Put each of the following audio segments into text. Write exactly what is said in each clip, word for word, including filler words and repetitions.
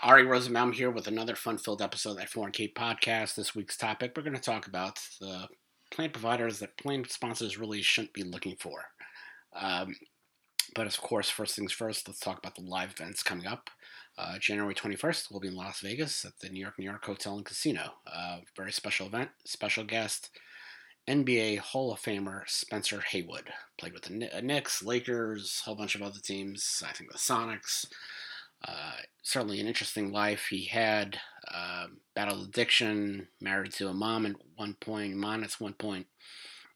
Ari Rosenbaum here with another fun-filled episode of that four oh one k Podcast. This week's topic, we're going to talk about the plan providers that plan sponsors really shouldn't be looking for. Um, but, of course, first things first, let's talk about the live events coming up. Uh, January twenty-first, we'll be in Las Vegas at the New York, New York Hotel and Casino. Uh, very special event, special guest, N B A Hall of Famer Spencer Haywood. Played with the Knicks, Lakers, a whole bunch of other teams, I think the Sonics. Uh, certainly an interesting life he had. Uh, battled addiction, married to a mom at one point, mom at one point.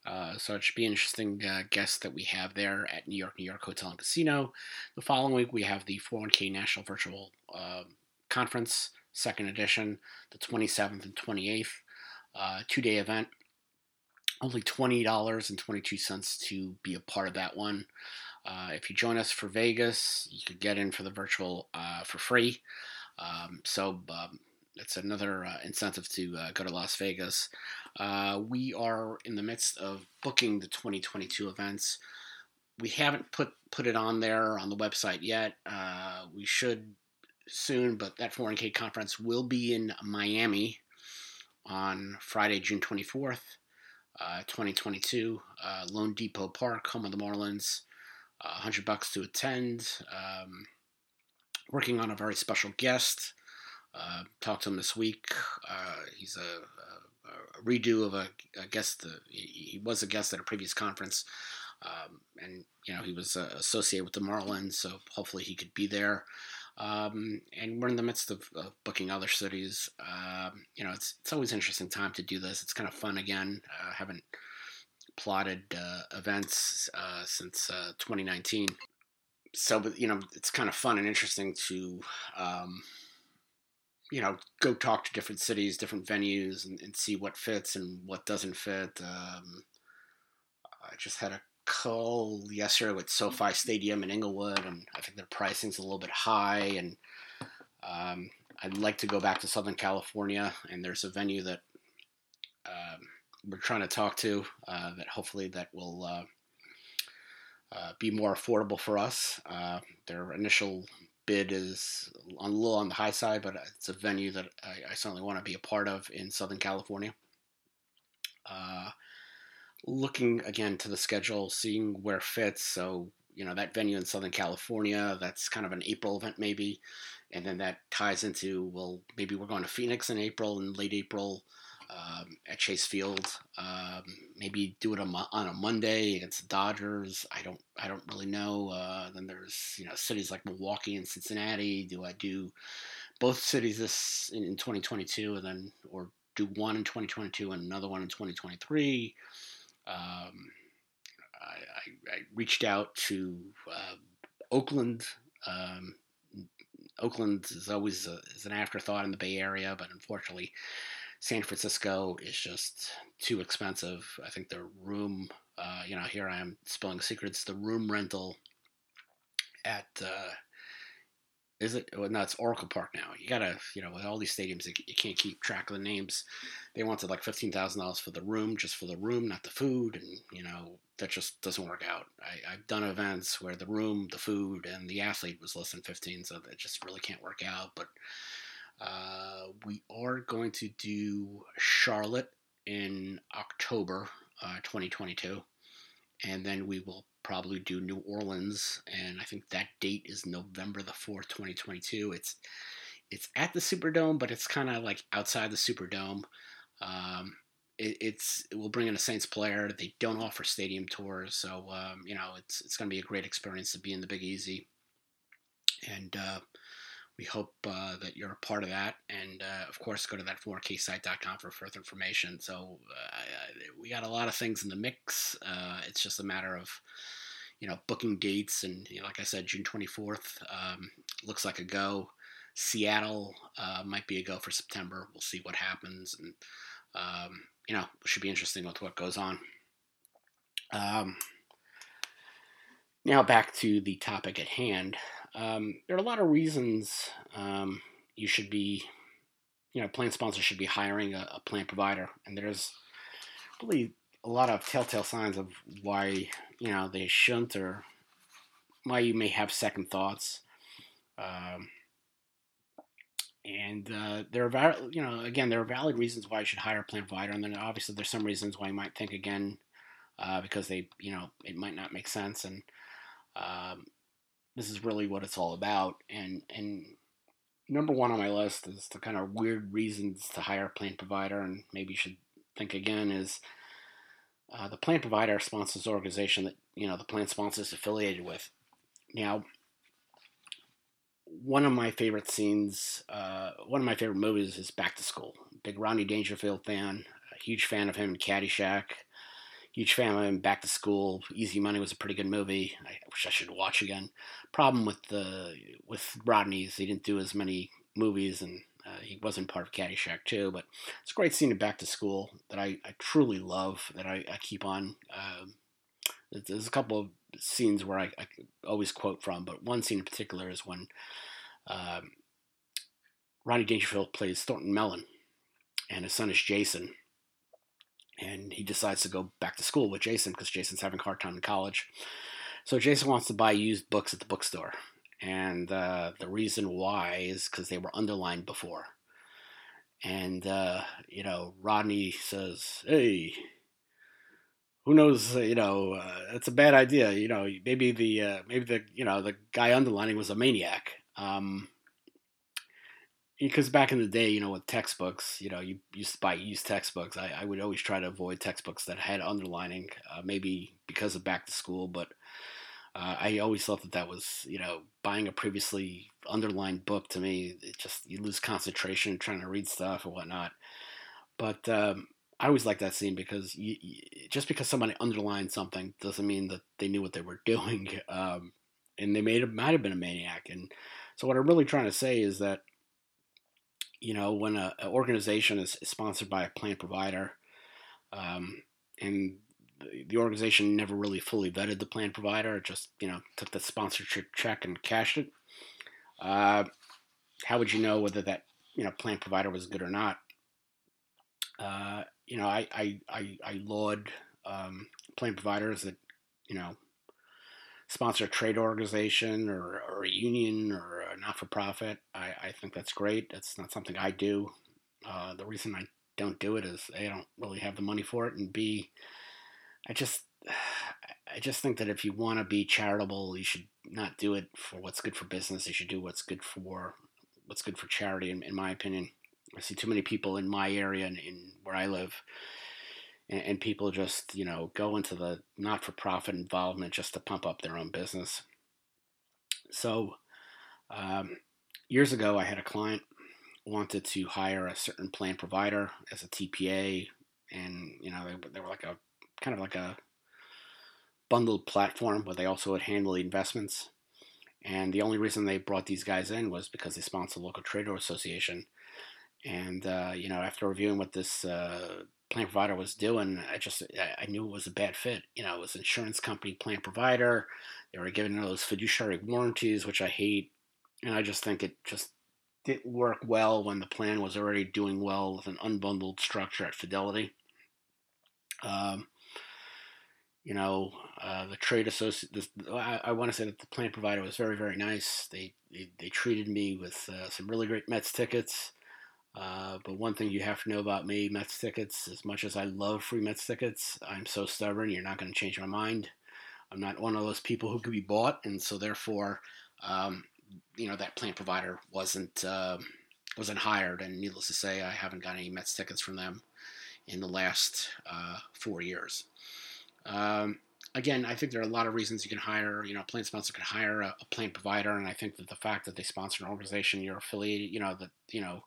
Uh, so it should be an interesting uh, guest that we have there at New York, New York Hotel and Casino. The following week we have the four oh one k National Virtual uh, Conference, second edition, the twenty-seventh and twenty-eighth, uh, two-day event. Only twenty dollars and twenty-two cents to be a part of that one. Uh, if you join us for Vegas, you could get in for the virtual uh, for free. Um, so um, that's another uh, incentive to uh, go to Las Vegas. Uh, we are in the midst of booking the twenty twenty-two events. We haven't put, put it on there on the website yet. Uh, we should soon, but that four oh one k conference will be in Miami on Friday, June twenty-fourth. Uh, twenty twenty-two, uh, loanDepot Park, home of the Marlins, uh, one hundred bucks to attend, um, working on a very special guest, uh, talked to him this week. Uh, he's a, a, a redo of a, a guest, uh, he, he was a guest at a previous conference, um, and, you know, he was uh, associated with the Marlins, so hopefully he could be there. Um, and we're in the midst of, of booking other cities. Um, you know, it's it's always an interesting time to do this. It's kind of fun again. I uh, haven't plotted uh, events uh, since uh, twenty nineteen. So, but, you know, it's kind of fun and interesting to, um, you know, go talk to different cities, different venues, and, and see what fits and what doesn't fit. Um, I just had a call yesterday with SoFi Stadium in Inglewood, and I think their pricing's a little bit high, and um, I'd like to go back to Southern California, and there's a venue that um, we're trying to talk to uh, that hopefully that will uh, uh, be more affordable for us. Uh, their initial bid is a little on the high side, but it's a venue that I, I certainly want to be a part of in Southern California. Uh, Looking again to the schedule, seeing where it fits. So, you know, that venue in Southern California, that's kind of an April event maybe. And then that ties into, well, maybe we're going to Phoenix in April and late April um, at Chase Field. Um, maybe do it on, on a Monday against the Dodgers. I don't, I don't really know. Uh, then there's, you know, cities like Milwaukee and Cincinnati. Do I do both cities this in, in twenty twenty-two and then, or do one in twenty twenty-two and another one in twenty twenty-three? Um, I, I, I reached out to uh, Oakland. Um, Oakland is always a, is an afterthought in the Bay Area, but unfortunately, San Francisco is just too expensive. I think the room, uh, you know, here I am spilling secrets. The room rental at uh, is it? Well, no, it's Oracle Park now. You gotta, you know, with all these stadiums, you can't keep track of the names. They wanted like fifteen thousand dollars for the room, just for the room, not the food. And, you know, that just doesn't work out. I, I've done events where the room, the food, and the athlete was less than fifteen, so that just really can't work out. But uh, we are going to do Charlotte in October uh, twenty twenty-two. And then we will probably do New Orleans, and I think that date is November the fourth, twenty twenty-two. It's it's at the Superdome, but it's kind of like outside the Superdome. Um, it, it's it will bring in a Saints player. They don't offer stadium tours, so um, you know it's it's going to be a great experience to be in the Big Easy, and uh, we hope uh, that you're a part of that. And uh, of course, go to that four k site dot com for further information. So uh, we got a lot of things in the mix. Uh, it's just a matter of, you know, booking dates, and, you know, like I said, June twenty-fourth um, looks like a go. Seattle uh, might be a go for September. We'll see what happens, and um, you know, it should be interesting with what goes on. Um, now back to the topic at hand. Um, there are a lot of reasons um, you should be, you know, plan sponsors should be hiring a, a plan provider, and there's really a lot of telltale signs of why, you know, they shouldn't, or why you may have second thoughts. Um, And uh, there are, you know, again, there are valid reasons why you should hire a plan provider. And then obviously there's some reasons why you might think again, uh, because they, you know, it might not make sense. And um, this is really what it's all about. And, and number one on my list is the kind of weird reasons to hire a plan provider. And maybe you should think again is uh, the plan provider sponsors the organization that, you know, the plan sponsor is affiliated with. Now, one of my favorite scenes, uh, one of my favorite movies is Back to School. Big Rodney Dangerfield fan, a huge fan of him in Caddyshack, huge fan of him in Back to School. Easy Money was a pretty good movie. I wish I should watch again. Problem with the with Rodney is he didn't do as many movies, and uh, he wasn't part of Caddyshack too. But it's a great scene in Back to School that I, I truly love. That I, I keep on. Uh, there's a couple of scenes where I, I always quote from, but one scene in particular is when um, Rodney Dangerfield plays Thornton Mellon, and his son is Jason, and he decides to go back to school with Jason because Jason's having a hard time in college. So Jason wants to buy used books at the bookstore, and uh, the reason why is because they were underlined before. And uh, you know, Rodney says, "Hey, who knows, you know, uh, that's a bad idea. You know, maybe the, uh, maybe the, you know, the guy underlining was a maniac." Um, because back in the day, you know, with textbooks, you know, you used to buy used textbooks. I, I would always try to avoid textbooks that had underlining, uh, maybe because of Back to School. But uh, I always thought that that was, you know, buying a previously underlined book to me, it just, you lose concentration trying to read stuff and whatnot. But, um, I always like that scene because you, you, just because somebody underlined something doesn't mean that they knew what they were doing, um, and they made might have been a maniac. And so what I'm really trying to say is that, you know, when an organization is, is sponsored by a plan provider, um, and the, the organization never really fully vetted the plan provider, it just, you know, took the sponsorship check and cashed it, uh, how would you know whether that, you know, plan provider was good or not? Uh, you know, I, I, I, I laud um, plan providers that, you know, sponsor a trade organization or, or a union or a not-for-profit. I, I think that's great. That's not something I do. Uh, the reason I don't do it is A, I don't really have the money for it, and B, I just, I just think that if you want to be charitable, you should not do it for what's good for business. You should do what's good for, what's good for charity, in, in my opinion. I see too many people in my area and in where I live, and, and people just, you know, go into the not-for-profit involvement just to pump up their own business. So um, years ago, I had a client wanted to hire a certain plan provider as a T P A, and, you know, they, they were like a kind of like a bundled platform where they also would handle the investments. And the only reason they brought these guys in was because they sponsor a local trader association. And, uh, you know, after reviewing what this uh, plan provider was doing, I just, I knew it was a bad fit. You know, it was insurance company plan provider. They were giving those fiduciary warranties, which I hate. And I just think it just didn't work well when the plan was already doing well with an unbundled structure at Fidelity. Um, you know, uh, the trade associate, I, I want to say that the plan provider was very, very nice. They, they, they treated me with uh, some really great Mets tickets. Uh, but one thing you have to know about me, Mets tickets, as much as I love free Mets tickets, I'm so stubborn, you're not going to change my mind. I'm not one of those people who can be bought, and so therefore, um, you know, that plan provider wasn't uh, wasn't hired, and needless to say, I haven't got any Mets tickets from them in the last uh, four years. Um, again, I think there are a lot of reasons you can hire, you know, a plan sponsor can hire a, a plan provider, and I think that the fact that they sponsor an organization you're affiliated, you know, that, you know,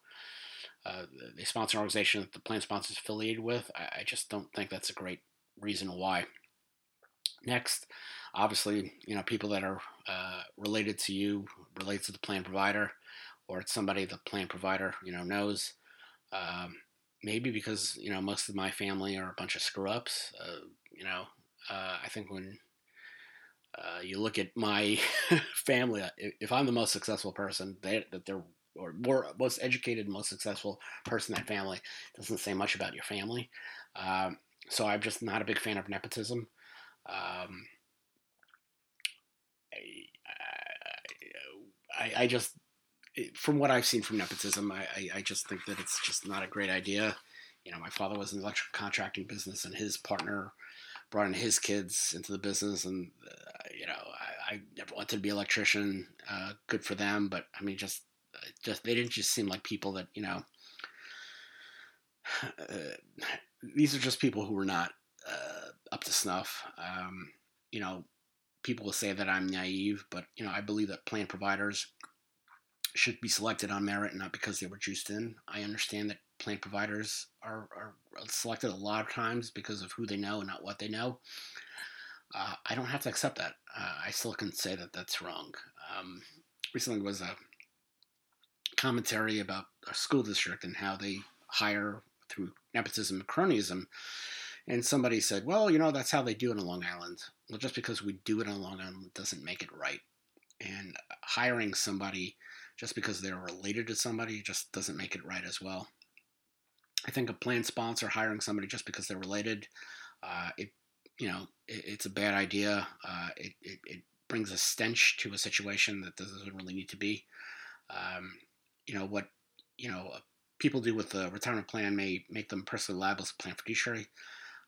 Uh, they sponsor an organization that the plan sponsor is affiliated with. I, I just don't think that's a great reason why. Next, obviously, you know, people that are uh, related to you, relate to the plan provider, or it's somebody the plan provider, you know, knows. Um, maybe because, you know, most of my family are a bunch of screw-ups. Uh, you know, uh, I think when uh, you look at my family, if I'm the most successful person, they, that they're or more, most educated, most successful person in that family, doesn't say much about your family. Um, so I'm just not a big fan of nepotism. Um, I, I, I just from what I've seen from nepotism, I, I, I just think that it's just not a great idea. You know, my father was in the electrical contracting business, and his partner brought in his kids into the business, and uh, you know, I, I never wanted to be an electrician. Uh, good for them, but I mean, just, just they didn't just seem like people that, you know. Uh, these are just people who were not uh, up to snuff. Um, you know, people will say that I'm naive, but you know, I believe that plan providers should be selected on merit, not because they were juiced in. I understand that plan providers are, are selected a lot of times because of who they know and not what they know. Uh, I don't have to accept that. Uh, I still can say that that's wrong. Um, recently was a commentary about a school district and how they hire through nepotism and cronyism. And somebody said, well, you know, that's how they do it on Long Island. Well, just because we do it on Long Island doesn't make it right. And hiring somebody just because they're related to somebody just doesn't make it right as well. I think a plan sponsor hiring somebody just because they're related, uh, it, you know, it, it's a bad idea. Uh, it, it, it brings a stench to a situation that doesn't really need to be. Um, you know, what, you know, people do with the retirement plan may make them personally liable to plan fiduciary.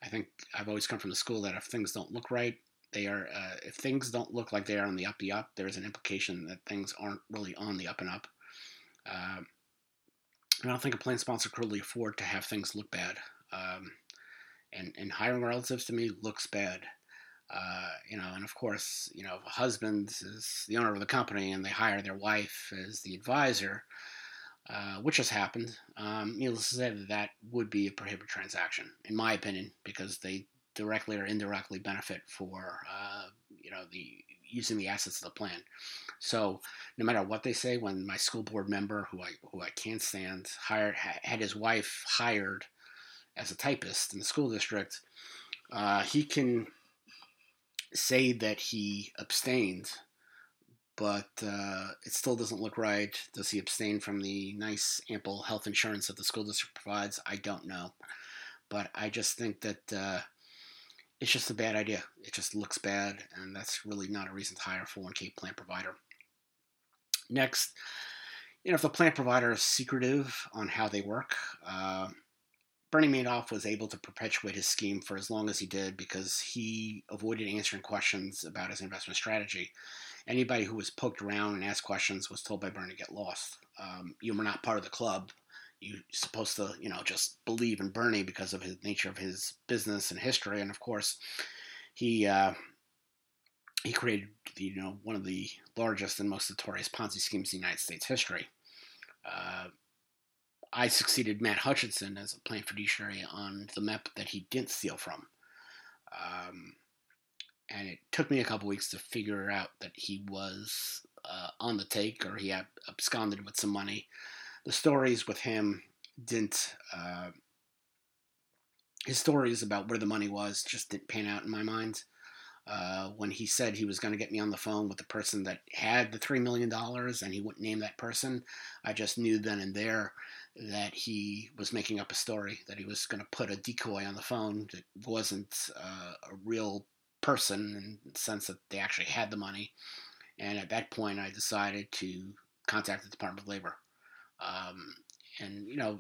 I think I've always come from the school that if things don't look right, they are, uh, if things don't look like they are on the uppy up, there's an implication that things aren't really on the up and up. Uh, I don't think a plan sponsor could really afford to have things look bad. Um, and, and hiring relatives to me looks bad. Uh, you know, and of course, you know, if a husband is the owner of the company and they hire their wife as the advisor, uh, which has happened, um, needless to say that that would be a prohibited transaction, in my opinion, because they directly or indirectly benefit for, uh, you know, the using the assets of the plan. So no matter what they say, when my school board member, who I who I can't stand, hired had his wife hired as a typist in the school district, uh, he can say that he abstained, but uh, it still doesn't look right. Does he abstain from the nice, ample health insurance that the school district provides? I don't know. But I just think that uh, it's just a bad idea. It just looks bad, and that's really not a reason to hire a four oh one k plan provider. Next, you know, if the plan provider is secretive on how they work, uh, Bernie Madoff was able to perpetuate his scheme for as long as he did because he avoided answering questions about his investment strategy. Anybody who was poked around and asked questions was told by Bernie to get lost. Um, you were not part of the club. You're supposed to, you know, just believe in Bernie because of his nature of his business and history. And of course, he uh, he created, you know, one of the largest and most notorious Ponzi schemes in the United States history. Uh, I succeeded Matt Hutchinson as a plan fiduciary on the M E P that he didn't steal from. Um, and it took me a couple weeks to figure out that he was uh, on the take, or he ab- absconded with some money. The stories with him didn't, uh, his stories about where the money was just didn't pan out in my mind. Uh, when he said he was going to get me on the phone with the person that had the three million dollars and he wouldn't name that person, I just knew then and there that he was making up a story, that he was going to put a decoy on the phone that wasn't uh, a real person in the sense that they actually had the money. And at that point, I decided to contact the Department of Labor. Um, and, you know,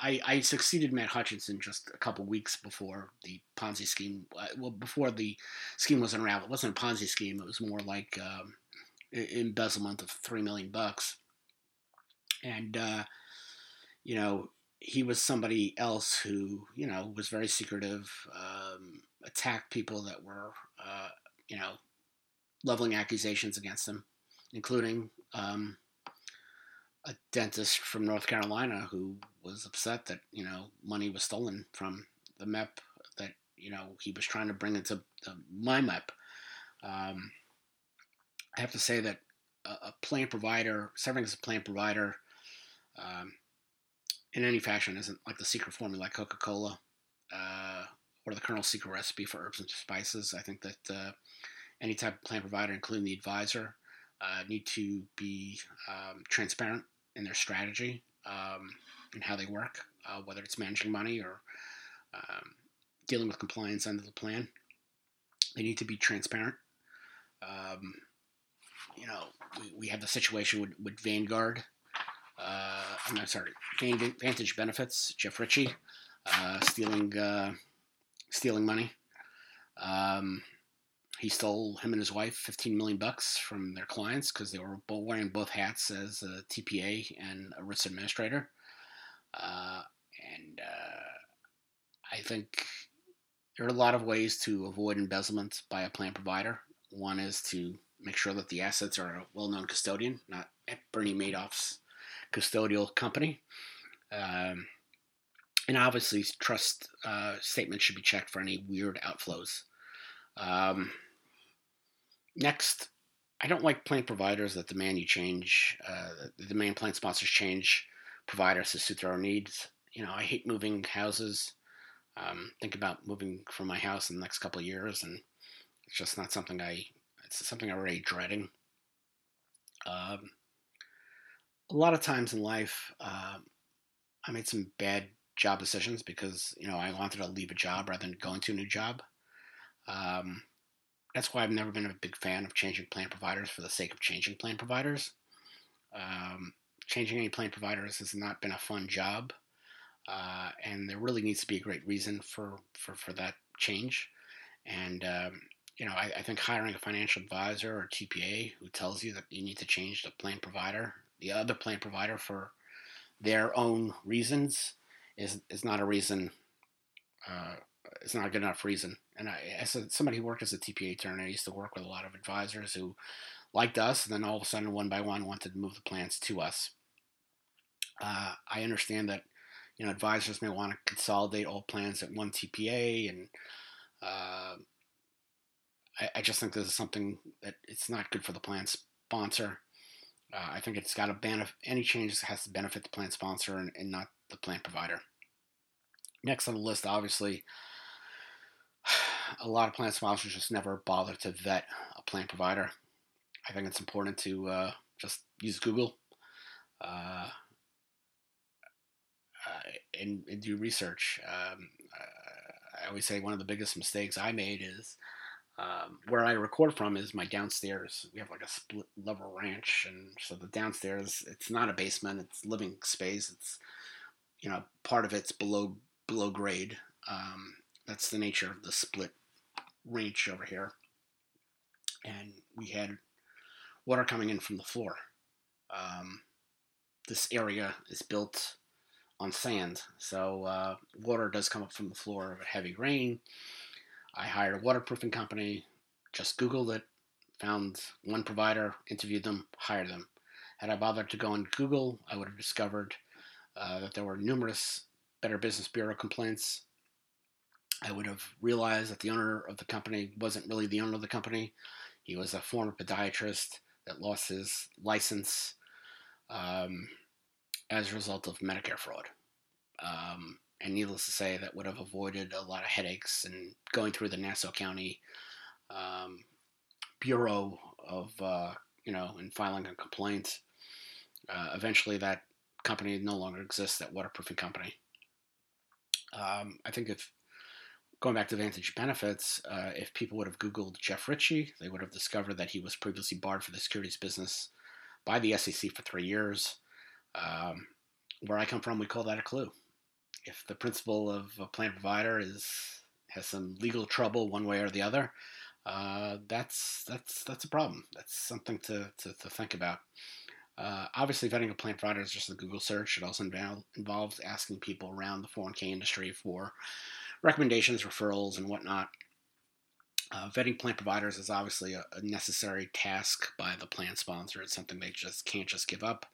I, I succeeded Matt Hutchinson just a couple weeks before the Ponzi scheme, well, before the scheme was unraveled. It wasn't a Ponzi scheme. It was more like um, embezzlement of three million bucks. And, uh, you know, he was somebody else who, you know, was very secretive, um, attacked people that were, uh, you know, leveling accusations against him, including, um, a dentist from North Carolina who was upset that, you know, money was stolen from the M E P that, you know, he was trying to bring into my M E P. Um, I have to say that a, a plan provider, serving as a plan provider um, in any fashion isn't like the secret formula like Coca-Cola uh, or the Colonel's secret recipe for herbs and spices. I think that uh, any type of plan provider, including the advisor, uh, need to be um, transparent in their strategy um, and how they work, uh, whether it's managing money or um, dealing with compliance under the plan. They need to be transparent. Um, you know, we, we have the situation with, with Vanguard. Uh, I'm not, sorry, Vantage Benefits, Jeff Ritchie, uh, stealing uh, stealing money. Um, he stole, him and his wife, fifteen million bucks from their clients because they were wearing both hats as a T P A and a risk administrator. Uh, and uh, I think there are a lot of ways to avoid embezzlement by a plan provider. One is to make sure that the assets are a well-known custodian, not Bernie Madoff's custodial company. Um, and obviously, trust uh, statements should be checked for any weird outflows. Um, next, I don't like plan providers that demand you change, uh, that demand plan sponsors change providers to suit their own needs. You know, I hate moving houses. Um, think about moving from my house in the next couple of years, and it's just not something I, it's something I'm already dreading. Um, a lot of times in life, uh, I made some bad job decisions because, you know, I wanted to leave a job rather than go into a new job. Um, that's why I've never been a big fan of changing plan providers for the sake of changing plan providers. Um, changing any plan providers has not been a fun job. Uh, and there really needs to be a great reason for, for, for that change. And, um, you know, I, I think hiring a financial advisor or T P A who tells you that you need to change the plan provider, the other plan provider for their own reasons is, is not a reason, uh, it's not a good enough reason. And I, as a, somebody who worked as a T P A attorney, I used to work with a lot of advisors who liked us, and then all of a sudden, one by one, wanted to move the plans to us. Uh, I understand that, you know, advisors may want to consolidate all plans at one T P A, and uh, I, I just think this is something that it's not good for the plan sponsor. Uh, I think it's got to benefit, any change has to benefit the plan sponsor and, and not the plan provider. Next on the list, obviously, a lot of plan sponsors just never bother to vet a plan provider. I think it's important to uh, just use Google uh, uh, and, and do research. Um, uh, I always say one of the biggest mistakes I made is um, where I record from is my downstairs. We have like a split level ranch, and so the downstairs, it's not a basement, it's living space. It's, you know, part of it's below below grade. Um, that's the nature of the split ranch over here, and we had water coming in from the floor. Um, this area is built on sand, so uh, water does come up from the floor of a heavy rain. I hired a waterproofing company, just Googled it, found one provider, interviewed them, hired them. Had I bothered to go on Google, I would have discovered uh, that there were numerous Better Business Bureau complaints. I would have realized that the owner of the company wasn't really the owner of the company. He was a former podiatrist that lost his license um, as a result of Medicare fraud. Um, and needless to say, that would have avoided a lot of headaches and going through the Nassau County um, Bureau of, uh, you know, and filing a complaint. Uh, eventually, that company no longer exists, that waterproofing company. Um, I think if, going back to Vantage Benefits, uh, if people would have Googled Jeff Ritchie, they would have discovered that he was previously barred for the securities business by the S E C for three years. Um, where I come from, we call that a clue. If the principal of a plan provider is has some legal trouble one way or the other, uh, that's that's that's a problem. That's something to, to, to think about. Uh, obviously, vetting a plan provider is just a Google search. It also inv- involves asking people around the four oh one k industry for recommendations, referrals, and whatnot. Uh, vetting plan providers is obviously a, a necessary task by the plan sponsor. It's something they just can't just give up.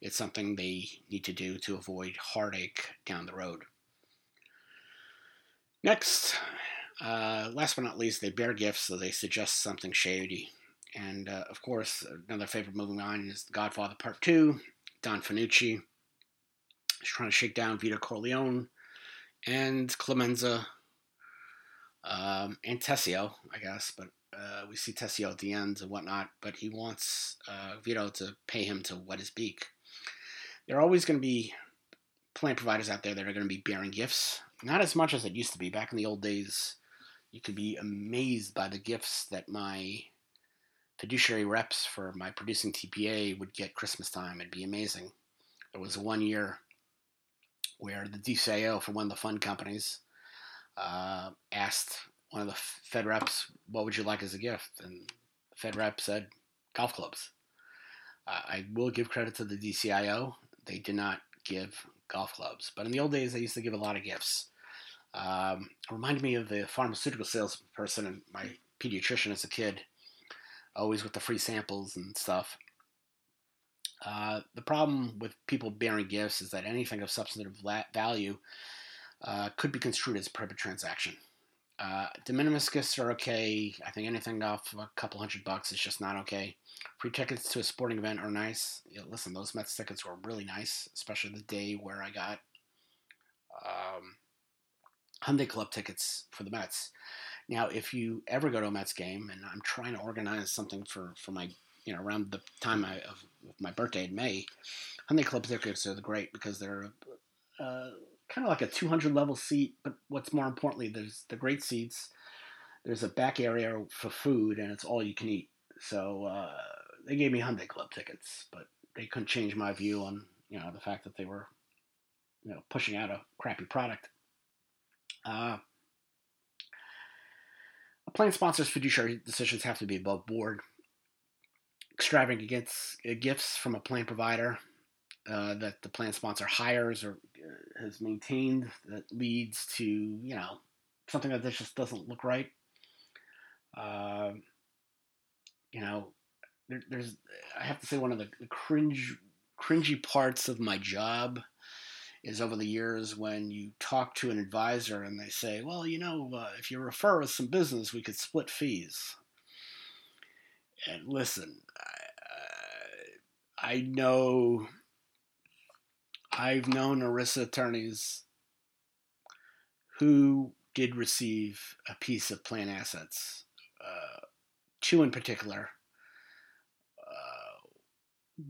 It's something they need to do to avoid heartache down the road. Next, uh, last but not least, they bear gifts, so they suggest something shady. And, uh, of course, another favorite movie of mine is Godfather Part Two. Don Finucci is trying to shake down Vito Corleone and Clemenza, um, and Tessio, I guess, but uh, we see Tessio at the end and whatnot, but he wants uh, Vito to pay him to wet his beak. There are always going to be plan providers out there that are going to be bearing gifts. Not as much as it used to be. Back in the old days, you could be amazed by the gifts that my fiduciary reps for my producing T P A would get Christmas time. It'd be amazing. There was one year where the D C I O for one of the fund companies uh, asked one of the Fed reps, what would you like as a gift? And the Fed rep said, golf clubs. Uh, I will give credit to the D C I O. They did not give golf clubs. But in the old days, they used to give a lot of gifts. Um, it reminded me of the pharmaceutical salesperson and my pediatrician as a kid, always with the free samples and stuff. Uh, the problem with people bearing gifts is that anything of substantive la- value uh, could be construed as a private transaction. Uh, de minimis gifts are okay. I think anything off a couple hundred bucks is just not okay. Free tickets to a sporting event are nice. Yeah, listen, those Mets tickets were really nice, especially the day where I got um, Hyundai Club tickets for the Mets. Now, if you ever go to a Mets game, and I'm trying to organize something for, for my, you know, around the time I, of my birthday in May, Hyundai Club tickets are great because they're uh, kind of like a two hundred level seat, but what's more importantly, there's the great seats, there's a back area for food, and it's all you can eat. So uh, they gave me Hyundai Club tickets, but they couldn't change my view on, you know, the fact that they were, you know, pushing out a crappy product. Uh, a plan sponsor's fiduciary decisions have to be above board. Striving against gifts from a plan provider uh, that the plan sponsor hires or has maintained that leads to, you know, something that just doesn't look right. Uh, you know, there, there's, I have to say one of the cringe, cringy parts of my job is over the years when you talk to an advisor and they say, well, you know, uh, if you refer us some business, we could split fees. And listen, I, I know, I've known ERISA attorneys who did receive a piece of plan assets. Uh, two in particular. Uh,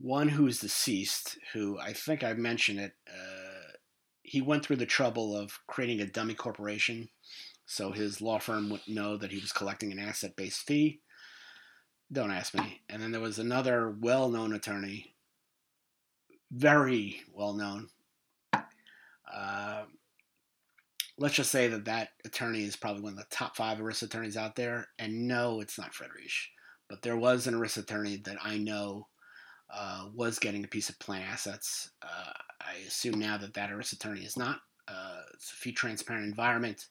one who is deceased, who I think I mentioned it, uh, he went through the trouble of creating a dummy corporation so his law firm wouldn't know that he was collecting an asset-based fee. Don't ask me. And then there was another well-known attorney, very well-known. Uh, let's just say that that attorney is probably one of the top five ERISA attorneys out there. And no, it's not Fred Reish. But there was an ERISA attorney that I know uh, was getting a piece of plan assets. Uh, I assume now that that ERISA attorney is not. Uh, it's a fee-transparent environment.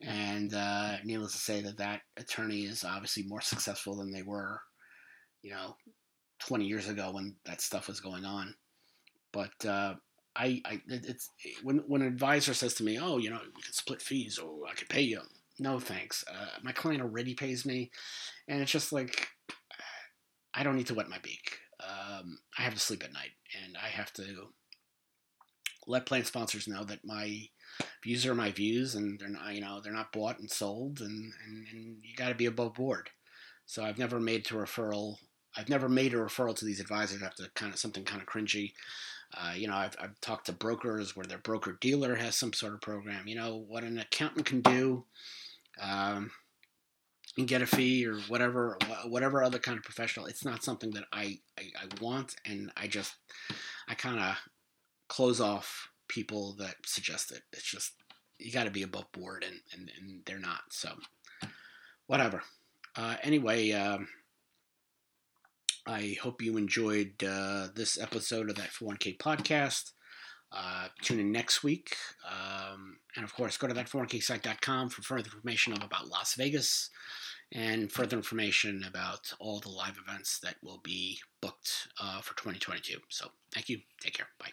And uh, needless to say that that attorney is obviously more successful than they were, you know, twenty years ago when that stuff was going on. But uh, I, I, it's when when an advisor says to me, "Oh, you know, we can split fees, or I could pay you." No thanks. Uh, my client already pays me, and it's just like I don't need to wet my beak. Um, I have to sleep at night, and I have to let plan sponsors know that my views are my views, and they're not, you know, they're not bought and sold, and, and, and you got to be above board. So I've never made to referral. I've never made a referral to these advisors after kind of something kind of cringy. Uh, you know, I've I've talked to brokers where their broker dealer has some sort of program. You know what an accountant can do, um, and get a fee or whatever, whatever other kind of professional. It's not something that I I, I want, and I just I kind of close off people that suggest it. It's just, you got to be above board, and, and, and they're not. So whatever. Uh, anyway, um, I hope you enjoyed uh, this episode of that four one k podcast. Uh, tune in next week. Um, and of course, go to that four one k site dot com for further information about Las Vegas and further information about all the live events that will be booked uh, for twenty twenty-two. So thank you. Take care. Bye.